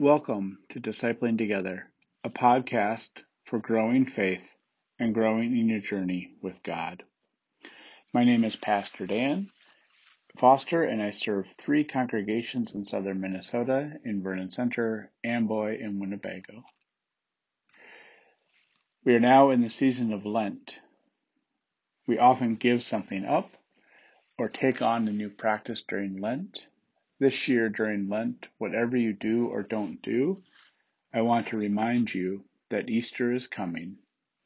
Welcome to Discipling Together, a podcast for growing faith and growing in your journey with God. My name is Pastor Dan Foster, and I serve three congregations in southern Minnesota in Vernon Center, Amboy, and Winnebago. We are now in the season of Lent. We often give something up or take on a new practice during Lent. This year during Lent, whatever you do or don't do, I want to remind you that Easter is coming,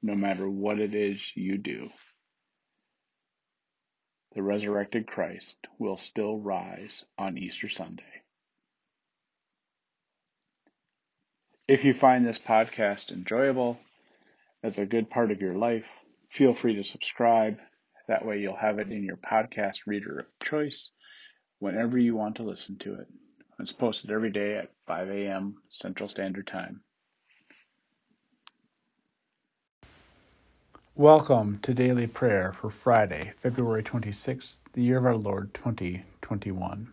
no matter what it is you do. The resurrected Christ will still rise on Easter Sunday. If you find this podcast enjoyable as a good part of your life, feel free to subscribe. That way you'll have it in your podcast reader of choice whenever you want to listen to it. It's posted every day at 5 a.m. Central Standard Time. Welcome to Daily Prayer for Friday, February 26th, the year of our Lord 2021.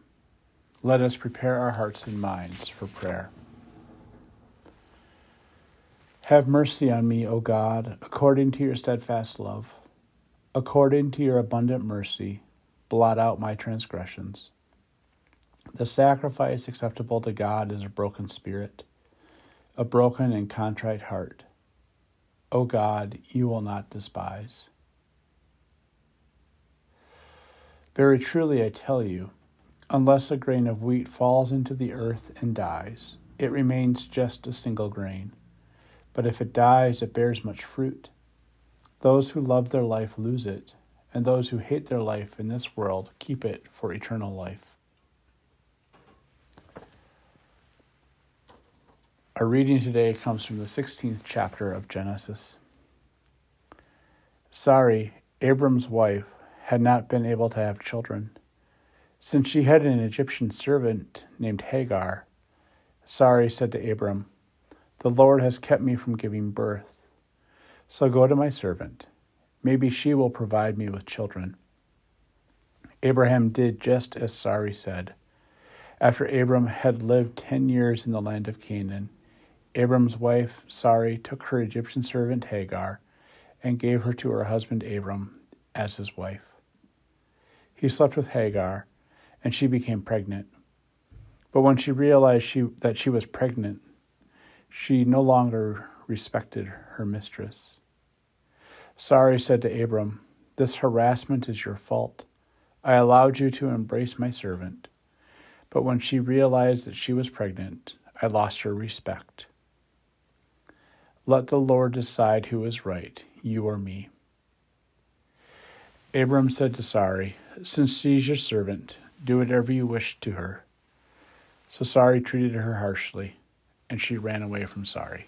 Let us prepare our hearts and minds for prayer. Have mercy on me, O God, according to your steadfast love, according to your abundant mercy, blot out my transgressions. The sacrifice acceptable to God is a broken spirit, a broken and contrite heart. O God, you will not despise. Very truly I tell you, unless a grain of wheat falls into the earth and dies, it remains just a single grain. But if it dies, it bears much fruit. Those who love their life lose it, and those who hate their life in this world keep it for eternal life. Our reading today comes from the 16th chapter of Genesis. Sarai, Abram's wife, had not been able to have children. Since she had an Egyptian servant named Hagar, Sarai said to Abram, "The Lord has kept me from giving birth, so go to my servant. Maybe she will provide me with children." Abraham did just as Sarai said. After Abram had lived 10 years in the land of Canaan, Abram's wife, Sarai, took her Egyptian servant Hagar and gave her to her husband Abram as his wife. He slept with Hagar, and she became pregnant. But when she realized that she was pregnant, she no longer respected her mistress. Sarai said to Abram, "This harassment is your fault. I allowed you to embrace my servant." But when she realized that she was pregnant, I lost her respect. Let the Lord decide who is right, you or me. Abram said to Sarai, "Since she is your servant, do whatever you wish to her." So Sarai treated her harshly, and she ran away from Sarai.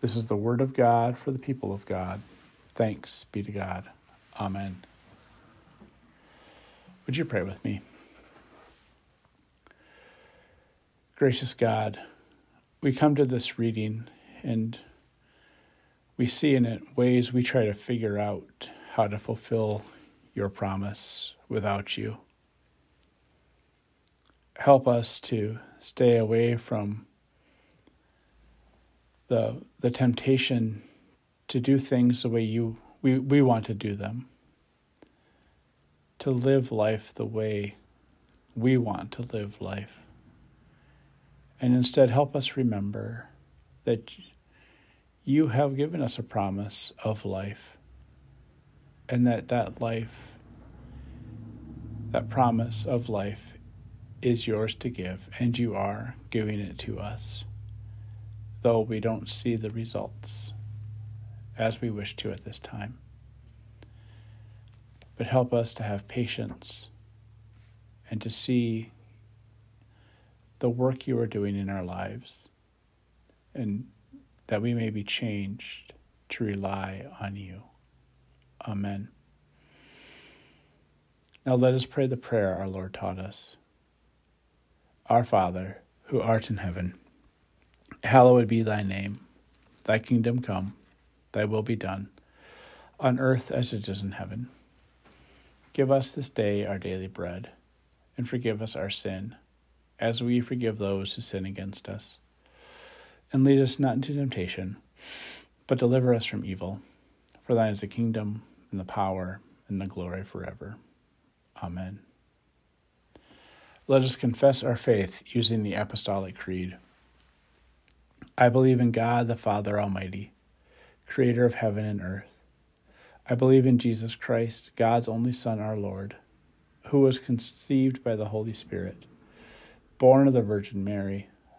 This is the word of God for the people of God. Thanks be to God. Amen. Would you pray with me? Gracious God, we come to this reading and we see in it ways we try to figure out how to fulfill your promise without you. Help us to stay away from the temptation to do things the way we want to do them, to live life the way we want to live life. And instead, help us remember that you have given us a promise of life, and that life, that promise of life, is yours to give, and you are giving it to us, though we don't see the results as we wish to at this time. But help us to have patience and to see the work you are doing in our lives, and that we may be changed to rely on you. Amen. Now let us pray the prayer our Lord taught us. Our Father, who art in heaven, hallowed be thy name. Thy kingdom come, thy will be done, on earth as it is in heaven. Give us this day our daily bread, and forgive us our sin, as we forgive those who sin against us. And lead us not into temptation, but deliver us from evil. For thine is the kingdom, and the power, and the glory forever. Amen. Let us confess our faith using the Apostolic Creed. I believe in God, the Father Almighty, creator of heaven and earth. I believe in Jesus Christ, God's only Son, our Lord, who was conceived by the Holy Spirit, born of the Virgin Mary,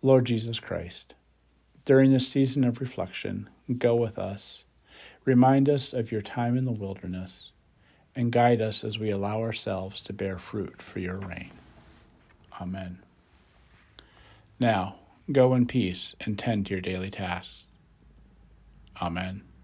Lord Jesus Christ, during this season of reflection, go with us, remind us of your time in the wilderness, and guide us as we allow ourselves to bear fruit for your reign. Amen. Now, go in peace and tend to your daily tasks. Amen.